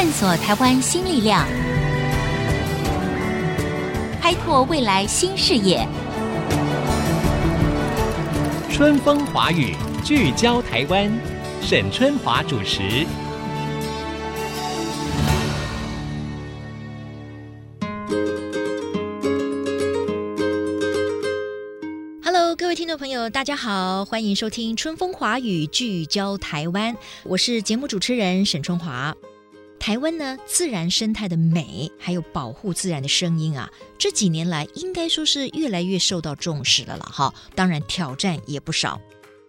探索台湾新力量，开拓未来新视野。春风华语聚焦台湾，沈春华主持。听众朋友大家好，欢迎收听春风华语聚焦台湾，我是节目主持人沈春华。台湾呢，自然生态的美还有保护自然的声音啊，这几年来应该说是越来越受到重视了啦，当然挑战也不少。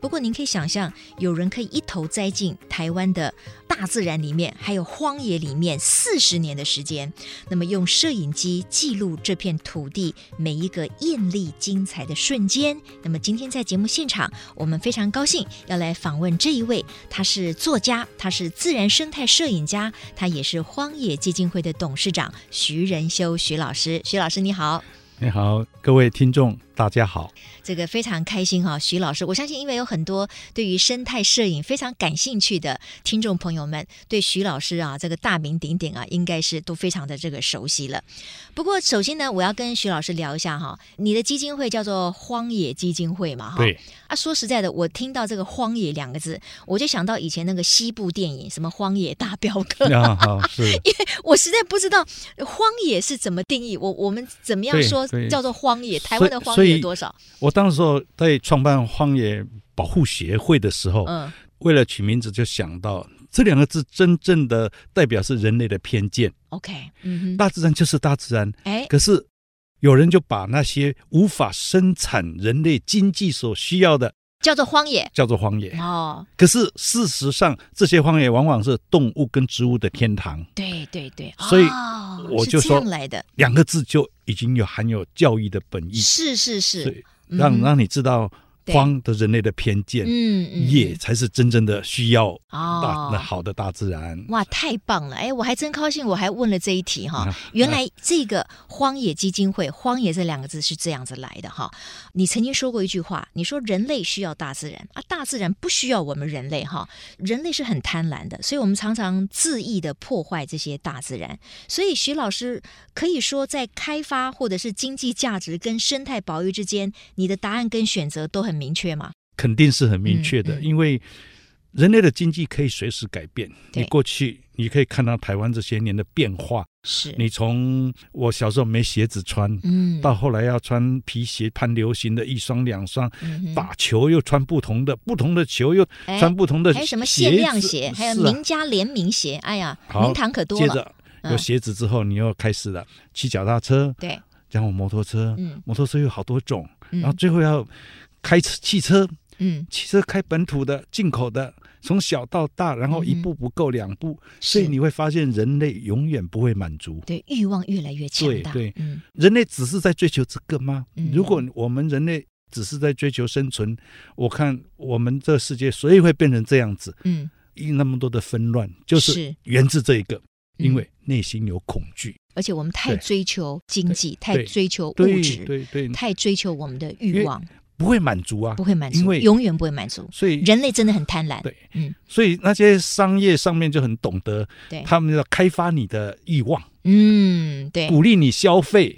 不过您可以想象，有人可以一头栽进台湾的大自然里面还有荒野里面40年的时间，那么用摄影机记录这片土地每一个艳丽精彩的瞬间。那么今天在节目现场，我们非常高兴要来访问这一位，他是作家，他是自然生态摄影家，他也是荒野基金会的董事长徐仁修徐老师。徐老师你好。你好，各位听众大家好。这个非常开心，徐老师，我相信因为有很多对于生态摄影非常感兴趣的听众朋友们，对徐老师啊这个大名鼎鼎啊，应该是都非常的这个熟悉了。不过首先呢，我要跟徐老师聊一下，你的基金会叫做荒野基金会嘛，对啊，说实在的，我听到这个荒野两个字，我就想到以前那个西部电影什么荒野大镖客，是因为我实在不知道荒野是怎么定义，我们怎么样说叫做荒野，台湾的荒野多少？我当时在创办荒野保护协会的时候，为了取名字就想到这两个字真正的代表是人类的偏见。 OK， 大自然就是大自然，可是有人就把那些无法生产人类经济所需要的叫做荒野，可是事实上这些荒野往往是动物跟植物的天堂。对对对，所以我就说两个字就已经有含有教育的本意，是是是，让你知道荒的人类的偏见，也才是真正的需要那好的大自然。哇，太棒了！哎，我还真高兴，我还问了这一题哈。原来这个荒野基金会，荒野这两个字是这样子来的哈。你曾经说过一句话，你说人类需要大自然啊，大自然不需要我们人类哈。人类是很贪婪的，所以我们常常恣意的破坏这些大自然。所以徐老师可以说，在开发或者是经济价值跟生态保育之间，你的答案跟选择都很明确吗？肯定是很明确的，因为人类的经济可以随时改变。你过去你可以看到台湾这些年的变化，是你从我小时候没鞋子穿，到后来要穿皮鞋，攀流行的一双两双，打球又穿不同的球，又穿不同的鞋，还有什么限量鞋，还有名家联名鞋，哎呀，名堂可多了。接着有鞋子之后，你又开始了骑脚踏车，对，然后摩托车，摩托车有好多种，然后最后要开汽车，汽车开本土的进口的，从小到大，然后一步不够两步，所以你会发现人类永远不会满足，对，欲望越来越强大。对对，人类只是在追求这个吗？如果我们人类只是在追求生存，我看我们这世界所以会变成这样子，那么多的纷乱就是源自这一个，因为内心有恐惧，而且我们太追求经济，太追求物质，太追求我们的欲望，不会满足啊，不会满足，因为永远不会满足，所以人类真的很贪婪。对，所以那些商业上面就很懂得，他们要开发你的欲望，对，鼓励你消费，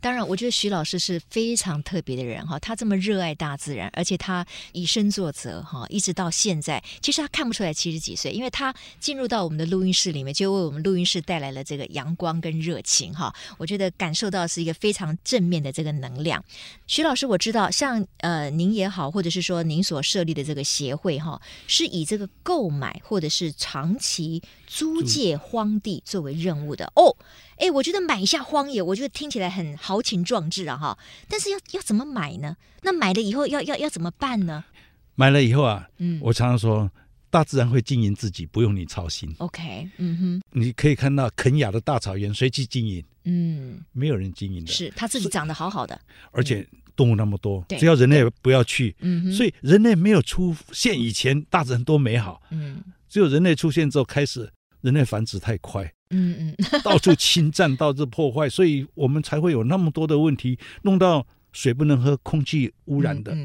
当然我觉得徐老师是非常特别的人，他这么热爱大自然，而且他以身作则，一直到现在其实他看不出来70几岁，因为他进入到我们的录音室里面，就为我们录音室带来了这个阳光跟热情，我觉得感受到是一个非常正面的这个能量。徐老师，我知道像您也好，或者是说您所设立的这个协会，是以这个购买或者是长期租借荒地作为任务的哦。哎，我觉得买一下荒野，我觉得听起来很豪情壮志啊哈。但是要怎么买呢？那买了以后要怎么办呢？买了以后啊，我常常说，大自然会经营自己，不用你操心。OK， 你可以看到肯亚的大草原，谁去经营？没有人经营的，是他自己长得好好的，而且动物那么多，只要人类不要去，所以人类没有出现以前，大自然多美好，只有人类出现之后，开始人类繁殖太快到处侵占，到处破坏，所以我们才会有那么多的问题，弄到水不能喝，空气污染的。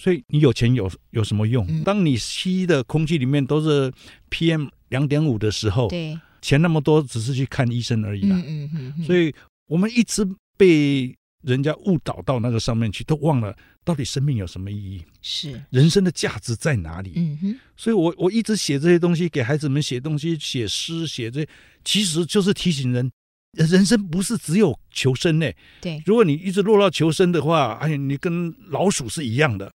所以你有钱有什么用？当你吸的空气里面都是 PM2.5 的时候，对，钱那么多只是去看医生而已啦。所以我们一直被人家误导到那个上面去，都忘了到底生命有什么意义，是人生的价值在哪里。所以我一直写这些东西，给孩子们写东西，写诗，写这些，其实就是提醒人，人生不是只有求生呢。对，如果你一直落到求生的话，哎，你跟老鼠是一样的。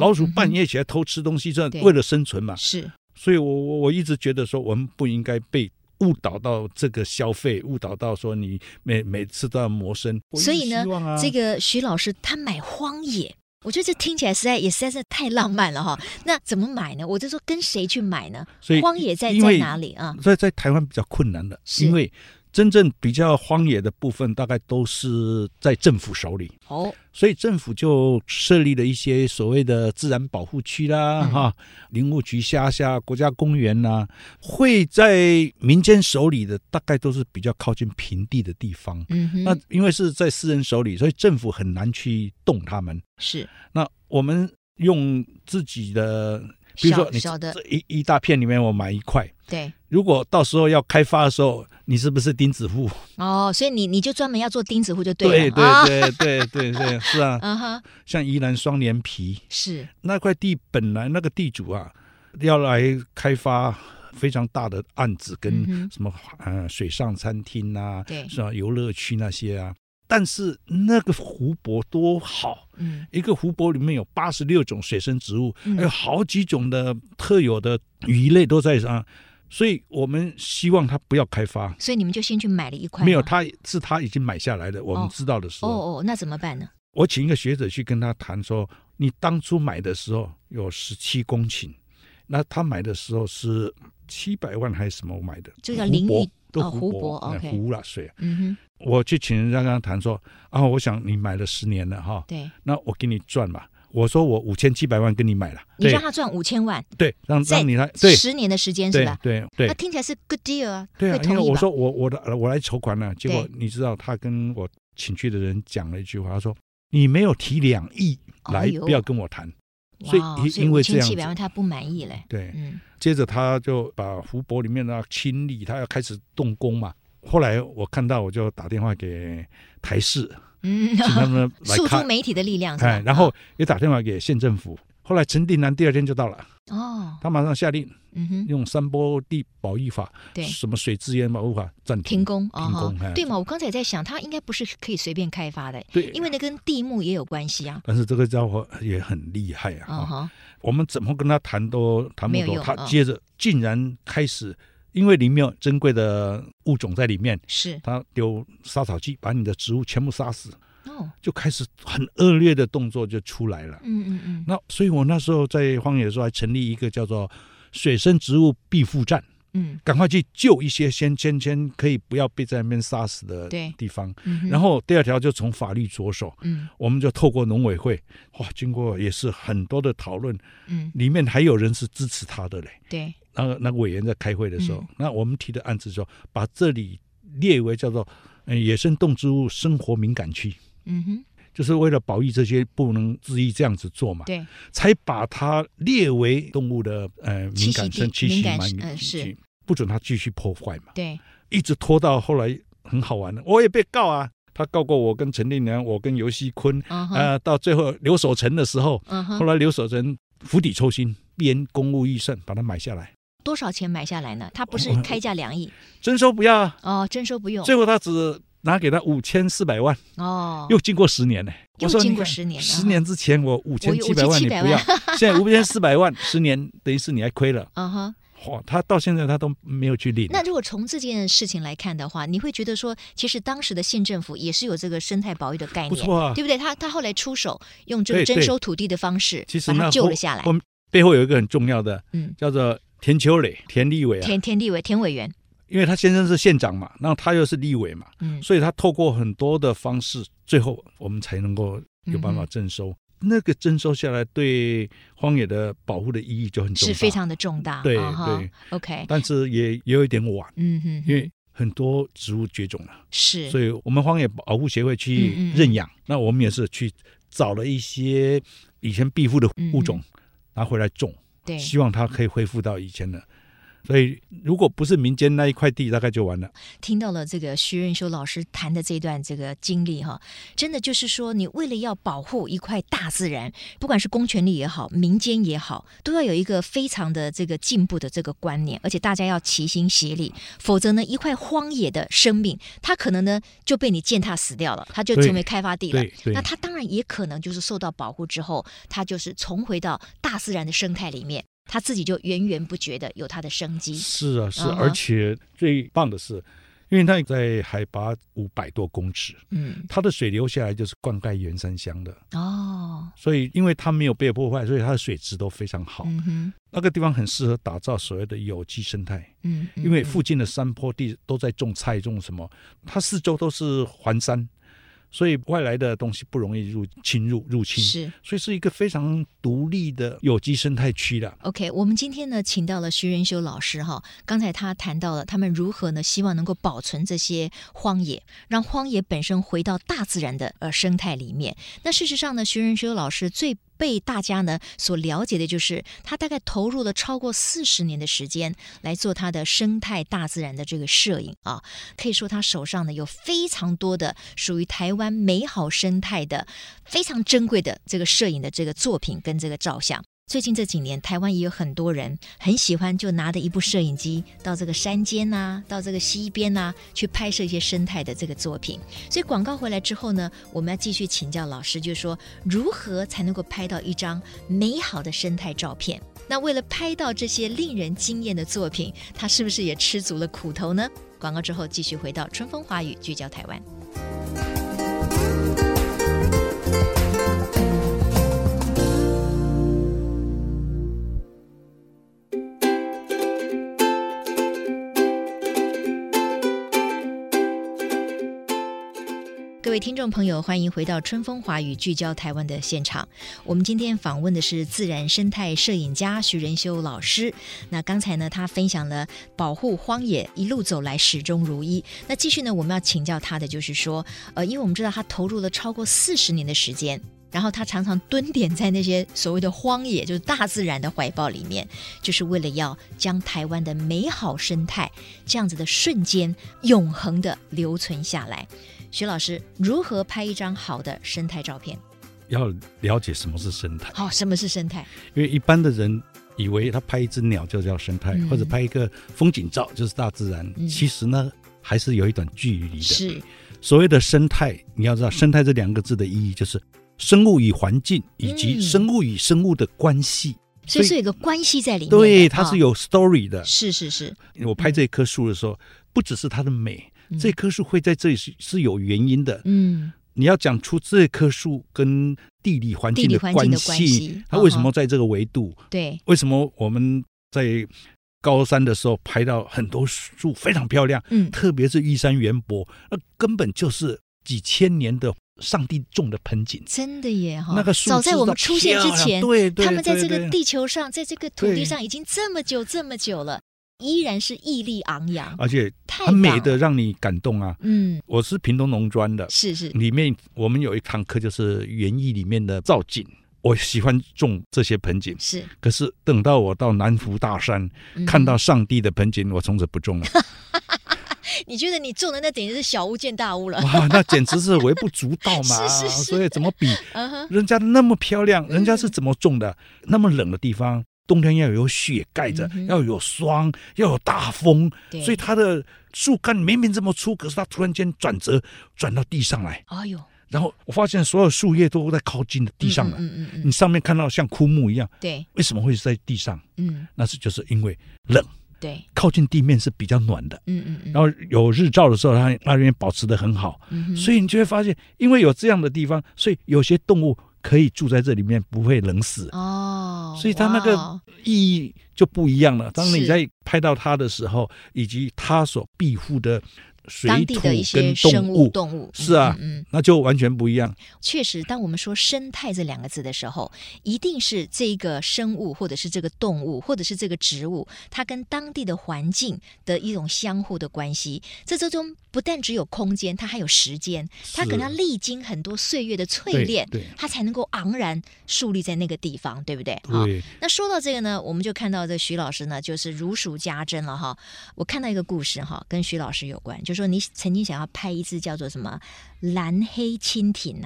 老鼠半夜起来偷吃东西，这为了生存嘛。是，所以我一直觉得说，我们不应该被误导到这个消费，误导到说你每次都要谋生。所以呢，这个徐老师他买荒野，我觉得这听起来实在是太浪漫了哈。那怎么买呢？我就说跟谁去买呢？荒野在哪里啊？在台湾比较困难的，因为真正比较荒野的部分大概都是在政府手里。所以政府就设立了一些所谓的自然保护区啦，林务局辖下国家公园啦，会在民间手里的大概都是比较靠近平地的地方。那因为是在私人手里，所以政府很难去动他们。是，那我们用自己的，比如说你这 一大片里面我买一块，对，如果到时候要开发的时候，你是不是钉子户？所以你就专门要做钉子户就对了。对，是啊。像宜兰双连皮，是那块地本来那个地主啊要来开发非常大的案子，跟什么水上餐厅啊，是吧，游乐区那些啊。但是那个湖泊多好，一个湖泊里面有86种水生植物，还有好几种的特有的鱼类都在上，所以我们希望它不要开发。所以你们就先去买了一块？没有，他已经买下来了。我们知道的时候，那怎么办呢？我请一个学者去跟他谈说，你当初买的时候有17公顷，那他买的时候是700万还是什么买的？这叫林域。都湖泊湖啦水。我去请人家跟他谈说，我想你买了10年了哈，对，那我给你赚嘛。我说我5700万跟你买了，你让他赚5000万，对，让你来10年的时间是吧？对，那听起来是 good deal 啊，对啊，因为我说我来筹款了，结果你知道他跟我请去的人讲了一句话，他说你没有提2亿来，不要跟我谈。所以因为这样子，5700万他不满意嘞。对，接着他就把湖泊里面的清理，他要开始动工嘛。后来我看到，我就打电话给台视，请他们来看，诉诸媒体的力量是吧？然后也打电话给县政府。后来陈定南第2天就到了，他马上下令，用山坡地保育法，什么水资源保护法暂停停工。对嘛？我刚才在想，它应该不是可以随便开发的，对，因为那跟地目也有关系啊。但是这个家伙也很厉害啊！我们怎么跟他谈都谈不懂，他接着竟然开始，因为里面有珍贵的物种在里面，是他丢杀草剂把你的植物全部杀死。就开始很恶劣的动作就出来了。那所以我那时候在荒野的时候还成立一个叫做水生植物庇护站，赶快去救一些先可以不要被在那边杀死的地方。然后第2条就从法律着手，我们就透过农委会，经过也是很多的讨论，里面还有人是支持他的嘞。对，那个委员在开会的时候，那我们提的案子说，把这里列为叫做野生动植物生活敏感区。就是为了保育这些，不能恣意这样子做嘛，对，才把它列为动物的敏感生栖息区，不准它继续破坏嘛。对，一直拖到后来很好玩的，我也被告啊，他告过我跟陈定南，我跟游锡堃，到最后刘守成的时候，后来刘守成釜底抽薪，编公务预算把它买下来。多少钱买下来呢？他不是开价2亿，征收不要征收不用，最后他只拿给他5400万，又经过10年呢。又经过10年，10年之前我5700万你不要，现在5400万，10年等于是你还亏了。他到现在他都没有去领。那如果从这件事情来看的话，你会觉得说，其实当时的县政府也是有这个生态保育的概念，不错啊，对不对？他后来出手用这个征收土地的方式，把它救了下来。背后有一个很重要的，叫做田秋磊、田立委、田委员。因为他先生是县长嘛，那他又是立委嘛，所以他透过很多的方式，最后我们才能够有办法征收。那个征收下来，对荒野的保护的意义就很重大，是非常的重大。对 ，OK。但是也有一点晚，因为很多植物绝种了，是，所以我们荒野保护协会去认养，那我们也是去找了一些以前庇护的物种拿回来种，希望它可以恢复到以前的。所以如果不是民间那一块地，大概就完了。听到了这个徐润修老师谈的这段这个经历哈，真的就是说，你为了要保护一块大自然，不管是公权力也好，民间也好，都要有一个非常的这个进步的这个观念，而且大家要齐心协力，否则呢，一块荒野的生命，它可能呢就被你践踏死掉了，它就成为开发地了。那它当然也可能就是受到保护之后，它就是重回到大自然的生态里面。他自己就源源不绝的有他的生机。是啊，是，而且最棒的是，因为它在海拔500多公尺，它的水流下来就是灌溉原山乡的哦，所以因为它没有被破坏，所以它的水质都非常好。那个地方很适合打造所谓的有机生态，因为附近的山坡地都在种菜种什么，它四周都是环山。所以外来的东西不容易入侵，是，所以是一个非常独立的有机生态区了。OK， 我们今天呢请到了徐润修老师哈，刚才他谈到了他们如何呢希望能够保存这些荒野，让荒野本身回到大自然的生态里面。那事实上呢，徐润修老师最被大家呢所了解的就是他大概投入了超过40年的时间来做他的生态大自然的这个摄影啊，可以说他手上呢有非常多的属于台湾美好生态的非常珍贵的这个摄影的这个作品跟这个照相。最近这几年台湾也有很多人很喜欢就拿着一部摄影机到这个山间啊，到这个溪边啊，去拍摄一些生态的这个作品。所以广告回来之后呢，我们要继续请教老师，就是说如何才能够拍到一张美好的生态照片。那为了拍到这些令人惊艳的作品，他是不是也吃足了苦头呢？广告之后继续回到春风华语聚焦台湾。各位听众朋友，欢迎回到春风华语聚焦台湾的现场。我们今天访问的是自然生态摄影家徐润修老师。那刚才呢，他分享了保护荒野一路走来始终如一。那继续呢，我们要请教他的就是说，因为我们知道他投入了超过40年的时间，然后他常常蹲点在那些所谓的荒野，就是大自然的怀抱里面，就是为了要将台湾的美好生态这样子的瞬间永恒的留存下来。徐老师，如何拍一张好的生态照片？要了解什么是生态。好，什么是生态？因为一般的人以为他拍一只鸟就叫生态，或者拍一个风景照就是大自然，其实呢还是有一段距离的。是，所谓的生态，你要知道生态这两个字的意义就是生物与环境以及生物与生物的关系，所以是有一个关系在里面。对，它是有 story 的。是是是。我拍这棵树的时候，不只是它的美。这棵树会在这里是有原因的。你要讲出这棵树跟地理环境的关系，它为什么在这个维度？对，为什么我们在高山的时候拍到很多树非常漂亮？特别是玉山圆柏，那根本就是几千年的上帝种的盆景。真的耶，那个树早在我们出现之前，对，他们在这个地球上，在这个土地上已经这么久这么久了。依然是屹立昂扬，而且很美的让你感动啊！我是屏东农专的，是是，里面我们有一堂课就是园艺里面的造景，我喜欢种这些盆景，是。可是等到我到南湖大山看到上帝的盆景，我从此不种了。你觉得你种的那等于是小巫见大巫了。哇，那简直是微不足道嘛。是是是，所以怎么比？人家那么漂亮，人家是怎么种的？那么冷的地方。冬天要有雪盖着，要有霜，要有大风，所以它的树干明明这么粗，可是它突然间转折转到地上来。哎呦！然后我发现所有树叶都在靠近地上了。你上面看到像枯木一样。对。为什么会在地上？那是就是因为冷。对。靠近地面是比较暖的。然后有日照的时候，它那边保持得很好。所以你就会发现，因为有这样的地方，所以有些动物可以住在这里面，不会冷死。所以它那个意义就不一样了。当你在拍到它的时候，以及它所庇护的水土跟动物是啊，那就完全不一样。确实，当我们说生态这两个字的时候，一定是这个生物或者是这个动物或者是这个植物，它跟当地的环境的一种相互的关系。这之中不但只有空间，它还有时间，它可能历经很多岁月的淬炼，它才能够昂然树立在那个地方，对不对？好，那说到这个呢，我们就看到这徐老师呢，就是如数家珍了哈。我看到一个故事哈，跟徐老师有关，就说你曾经想要拍一只叫做什么蓝黑蜻蜓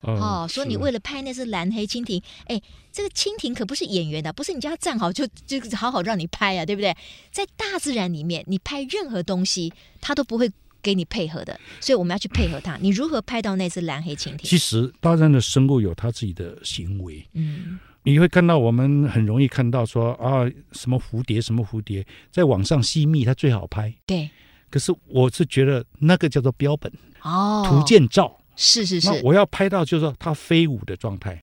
啊，说你为了拍那只蓝黑蜻蜓，哎，这个蜻蜓可不是演员的，不是你叫它站好就好好让你拍啊，对不对？在大自然里面，你拍任何东西，它都不会给你配合的，所以我们要去配合它。你如何拍到那只蓝黑蜻蜓？其实大自然的生物有它自己的行为，你会看到，我们很容易看到说啊，什么蝴蝶，什么蝴蝶，在网上细密，它最好拍，对。可是我是觉得那个叫做标本图鉴照，是，那我要拍到就是说它飞舞的状态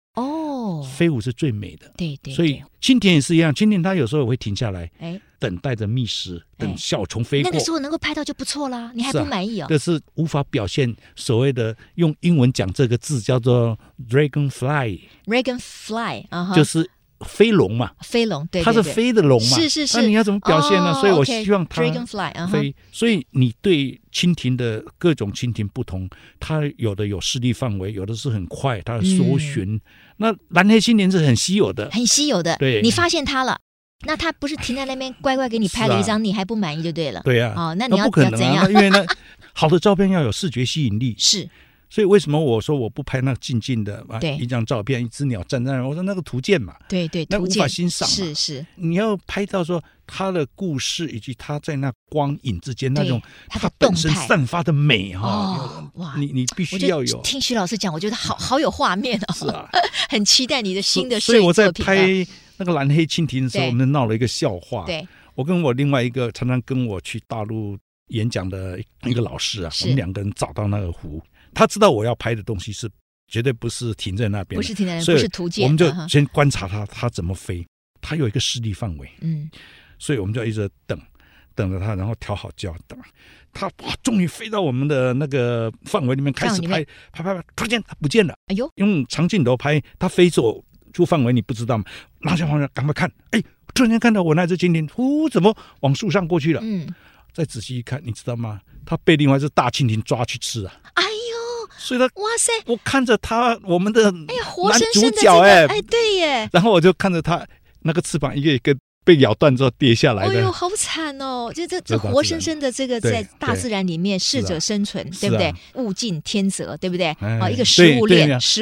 飞舞是最美的，对。所以蜻蜓也是一样，蜻蜓它有时候也会停下来，等待着觅食，等小虫飞过，那个时候能够拍到就不错啦，你还不满意哦？这是无法表现，所谓的用英文讲这个字叫做 dragonfly， 就是飞龙嘛，飞龙，对，它是飞的龙嘛，是，那你要怎么表现呢？所以我希望它飞。所以你对蜻蜓的各种蜻蜓不同，它有的有视力范围，有的是很快，它搜寻。那蓝黑蜻蜓是很稀有的，对，你发现它了。那他不是停在那边乖乖给你拍了一张，你还不满意就对了。对啊，那你要怎样？因为呢，好的照片要有视觉吸引力。是。所以为什么我说我不拍那静静的一张照片，一只鸟站在那，我说那个图鉴嘛，对，那无法欣赏嘛，是。你要拍到说它的故事以及它在那光影之间那种它本身散发的美你必须要有。听徐老师讲，我觉得好有画面哦，是啊，很期待你的新的摄影作品。所以我在拍那个蓝黑蜻蜓的时候，我们闹了一个笑话。对，我跟我另外一个常常跟我去大陆演讲的一个老师啊，我们两个人找到那个湖。他知道我要拍的东西是绝对不是停在那边，不是图鉴，我们就先观察它怎么飞，它有一个视力范围，所以我们就一直等着它，然后调好焦，等它终于飞到我们的那个范围里面，开始拍，突然它不见了，哎呦，用长镜头拍，它飞走出范围，你不知道吗？拿下放下，赶快看，哎，突然间看到我那只蜻蜓，怎么往树上过去了？再仔细一看，你知道吗？它被另外一只大蜻蜓抓去吃啊！哎呦！所以他，哇塞！我看着他，我们的男主角对耶。然后我就看着他那个翅膀一个一个被咬断之后跌下来的。哎呦，好惨哦！这活生生的这个在大自然里面适者生存，对不对？物竞天择，对不对？一个食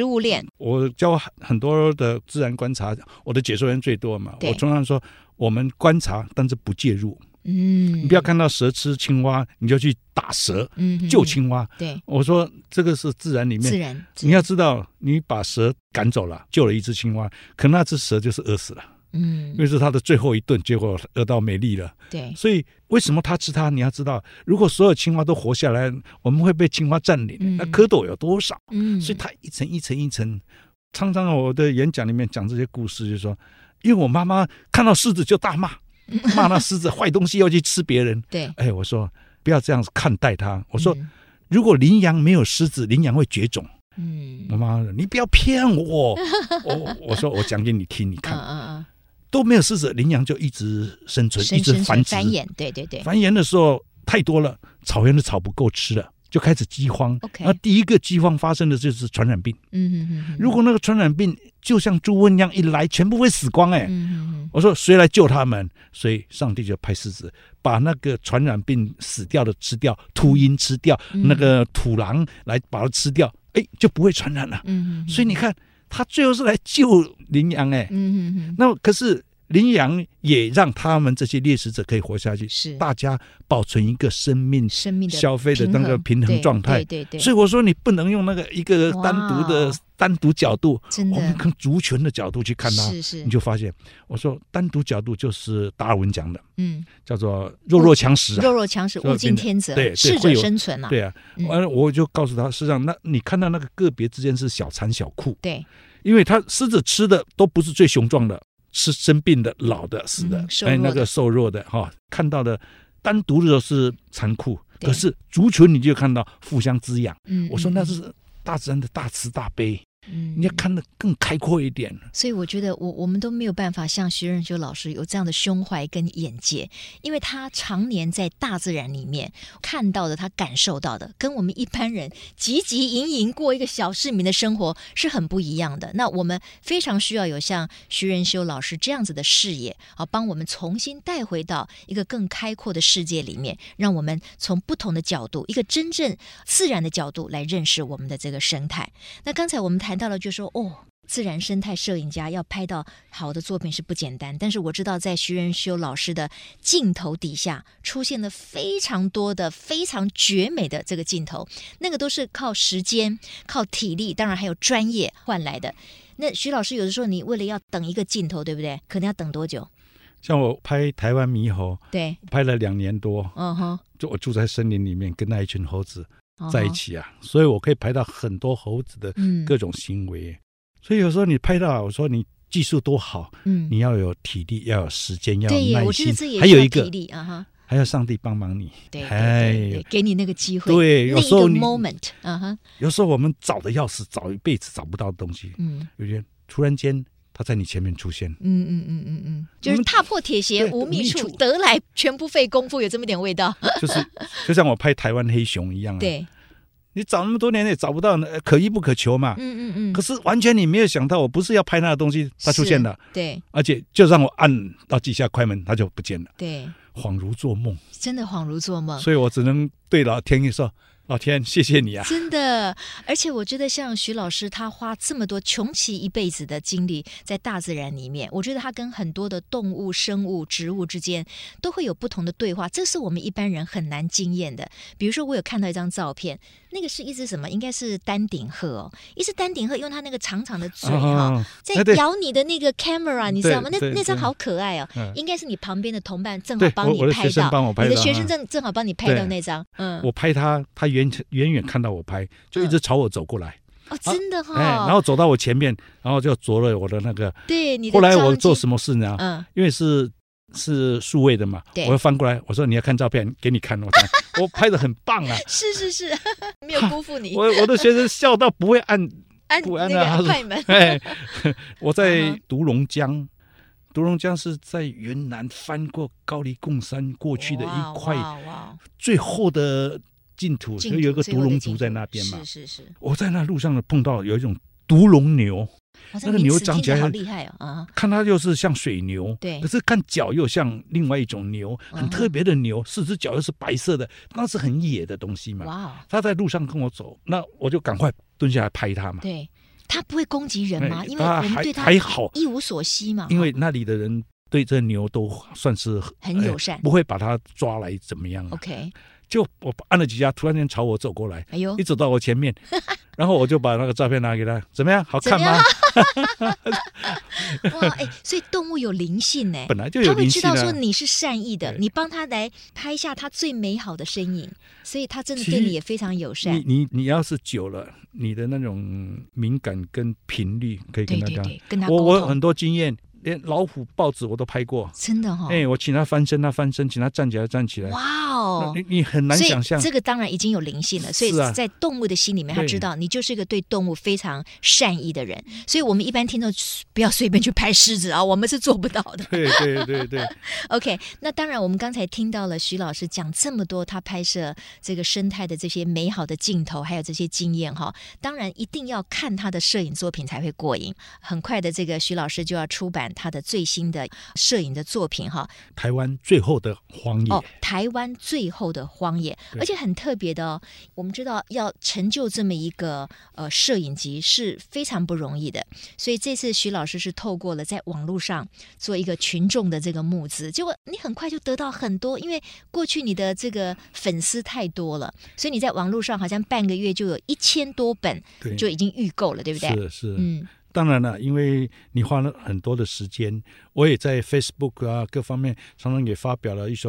物链，我教很多的自然观察，我的解说员最多嘛。我通常说，我们观察，但是不介入。你不要看到蛇吃青蛙你就去打蛇，救青蛙。对，我说这个是自然里面自然，你要知道，你把蛇赶走了，救了一只青蛙，可那只蛇就是饿死了，因为是它的最后一顿，结果饿到没力了。对，所以为什么它吃它？你要知道，如果所有青蛙都活下来，我们会被青蛙占领。那蝌蚪有多少？所以它一层一层一层。常常我的演讲里面讲这些故事，就是说，因为我妈妈看到狮子就大骂那狮子坏东西要去吃别人。对，我说不要这样子看待它。我说，如果羚羊没有狮子，羚羊会绝种。我妈说你不要骗我。我说我讲给你听，你看都没有狮子，羚羊就一直生存，一直繁殖，对。繁衍的时候太多了，草原的草不够吃了，就开始饥荒。那第一个饥荒发生的就是传染病。如果那个传染病就像猪瘟一样一来，全部会死光。我说谁来救他们？所以上帝就派狮子把那个传染病死掉的吃掉，秃鹰吃掉，那个土狼来把它吃掉，就不会传染了。所以你看，他最后是来救羚羊。那可是羚羊也让他们这些猎食者可以活下去，大家保存一个生命的消费的那个平衡状态。对。所以我说你不能用那个一个单独角度，我们从族群的角度去看它，你就发现，我说单独角度就是达尔文讲的，叫做弱肉强食，物竞天择，适者生存嘛。对啊，我就告诉他，实际上那你看到那个个别之间是小残小酷，对，因为他狮子吃的都不是最雄壮的，是生病的、老的、死的，那个瘦弱的看到的，单独的时候是残酷，可是族群你就看到互相滋养，我说那是大自然的大慈大悲，你要看得更开阔一点。所以我觉得我们都没有办法像徐任休老师有这样的胸怀跟眼界，因为他常年在大自然里面看到的，他感受到的，跟我们一般人汲汲营营过一个小市民的生活是很不一样的。那我们非常需要有像徐任休老师这样子的视野，帮我们重新带回到一个更开阔的世界里面，让我们从不同的角度，一个真正自然的角度来认识我们的这个生态。那刚才我们谈到了，就说自然生态摄影家要拍到好的作品是不简单，但是我知道在徐任休老师的镜头底下出现了非常多的非常绝美的这个镜头，那个都是靠时间靠体力当然还有专业换来的。那徐老师有的时候你为了要等一个镜头，对不对，可能要等多久？像我拍台湾猕猴，对，拍了2年多，就我住在森林里面跟那一群猴子在一起啊，所以我可以拍到很多猴子的各种行为。所以有时候你拍到，我说你技术多好，你要有体力，要有时间，要有耐心，对，我觉得这也需要体力，还有上帝帮忙你，对，给你那个机会，对，有时候你那个 moment，有时候我们找的要死，找一辈子找不到的东西，有些突然间他在你前面出现，就是踏破铁鞋无觅处，得来全不费功夫，有这么点味道。就像我拍台湾黑熊一样，对，你找那么多年也找不到，可遇不可求嘛。可是完全你没有想到，我不是要拍那个东西，它出现了，对，而且就让我按到几下快门，它就不见了，对，恍如做梦，真的恍如做梦。所以我只能对老天爷说。老天，谢谢你啊！真的，而且我觉得像徐老师，他花这么多穷其一辈子的精力在大自然里面，我觉得他跟很多的动物、生物、植物之间都会有不同的对话，这是我们一般人很难经验的。比如说，我有看到一张照片，那个是一只什么？应该是丹顶鹤一只丹顶鹤用它那个长长的嘴在咬你的那个 camera， 你知道吗？那张好可爱哦，应该是你旁边的同伴正好帮你拍到，你的学生正好帮你拍到那张。我拍他。远远看到我拍，就一直朝我走过来。真的哈、然后走到我前面，然后就啄了我的那个。对，你的。后来我做什么事呢？因为是数位的嘛，我又翻过来，我说你要看照片，给你看。我拍得很棒啊！是，没有辜负你。我的学生笑到不会按那个快门。我在独龙江是在云南翻过高黎贡山过去的一块最厚的。净土就有一个独龙族在那边嘛，是，我在那路上碰到有一种独龙牛，那个牛长起来好厉害啊！看它就是像水牛，对，可是看脚又像另外一种牛，很特别的牛，四只脚又是白色的，那是很野的东西嘛。哇！它在路上跟我走，那我就赶快蹲下来拍它嘛。对，它不会攻击人吗？因为我们对它还好，一无所知嘛。因为那里的人对这牛都算是很友善，不会把它抓来怎么样。OK。就我按了几下，突然间朝我走过来，一走到我前面，然后我就把那个照片拿给他，怎么样？好看吗？哇，所以动物有灵性呢，本来就有灵性，他会知道说你是善意的，你帮他来拍下他最美好的身影，所以他真的对你也非常友善。你要是久了，你的那种敏感跟频率可以跟他讲，我很多经验。连老虎、豹子我都拍过，真的哈！我请他翻身，他翻身；请他站起来，站起来。哇哦！你很难想象，这个当然已经有灵性了。所以在动物的心里面，他知道你就是一个对动物非常善意的人。所以我们一般听众不要随便去拍狮子啊，我们是做不到的。对。OK， 那当然，我们刚才听到了徐老师讲这么多，他拍摄这个生态的这些美好的镜头，还有这些经验哈。当然，一定要看他的摄影作品才会过瘾。很快的，这个徐老师就要出版。他的最新的摄影的作品哈，台湾最后的荒野台湾最后的荒野，而且很特别的我们知道要成就这么一个摄影集是非常不容易的，所以这次徐老师是透过了在网络上做一个群众的这个募资，结果你很快就得到很多，因为过去你的这个粉丝太多了，所以你在网络上好像半个月就有1000多本就已经预购了， 对不对？是当然了，因为你花了很多的时间，我也在 Facebook 啊各方面常常也发表了一些，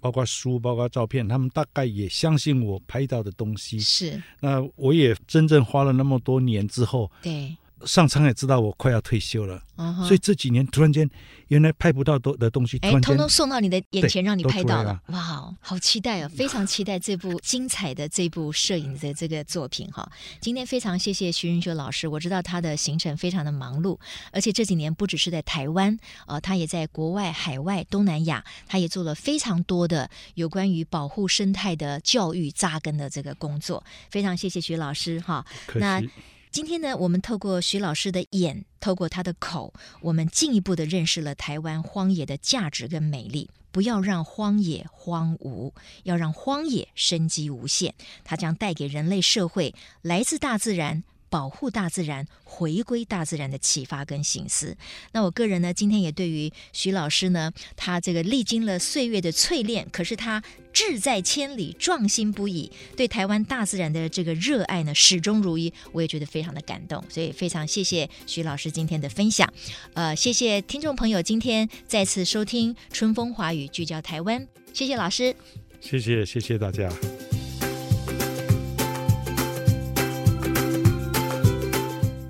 包括书、包括照片，他们大概也相信我拍到的东西。是，那我也真正花了那么多年之后，对，上苍也知道我快要退休了，所以这几年突然间原来拍不到的东西，通通送到你的眼前，让你拍到了。哇，好期待啊！非常期待这部精彩的这部摄影的这个作品哈。今天非常谢谢徐云秀老师，我知道他的行程非常的忙碌，而且这几年不只是在台湾他也在国外、海外、东南亚，他也做了非常多的有关于保护生态的教育扎根的这个工作。非常谢谢徐老师哈。那今天呢，我们透过徐老师的眼，透过他的口，我们进一步的认识了台湾荒野的价值跟美丽。不要让荒野荒芜，要让荒野生机无限，它将带给人类社会来自大自然、保护大自然、回归大自然的启发跟省思。那我个人呢，今天也对于徐老师呢，他这个历经了岁月的淬炼，可是他志在千里，壮心不已，对台湾大自然的这个热爱呢，始终如一，我也觉得非常的感动。所以非常谢谢徐老师今天的分享，谢谢听众朋友今天再次收听春风华语聚焦台湾，谢谢老师，谢谢大家。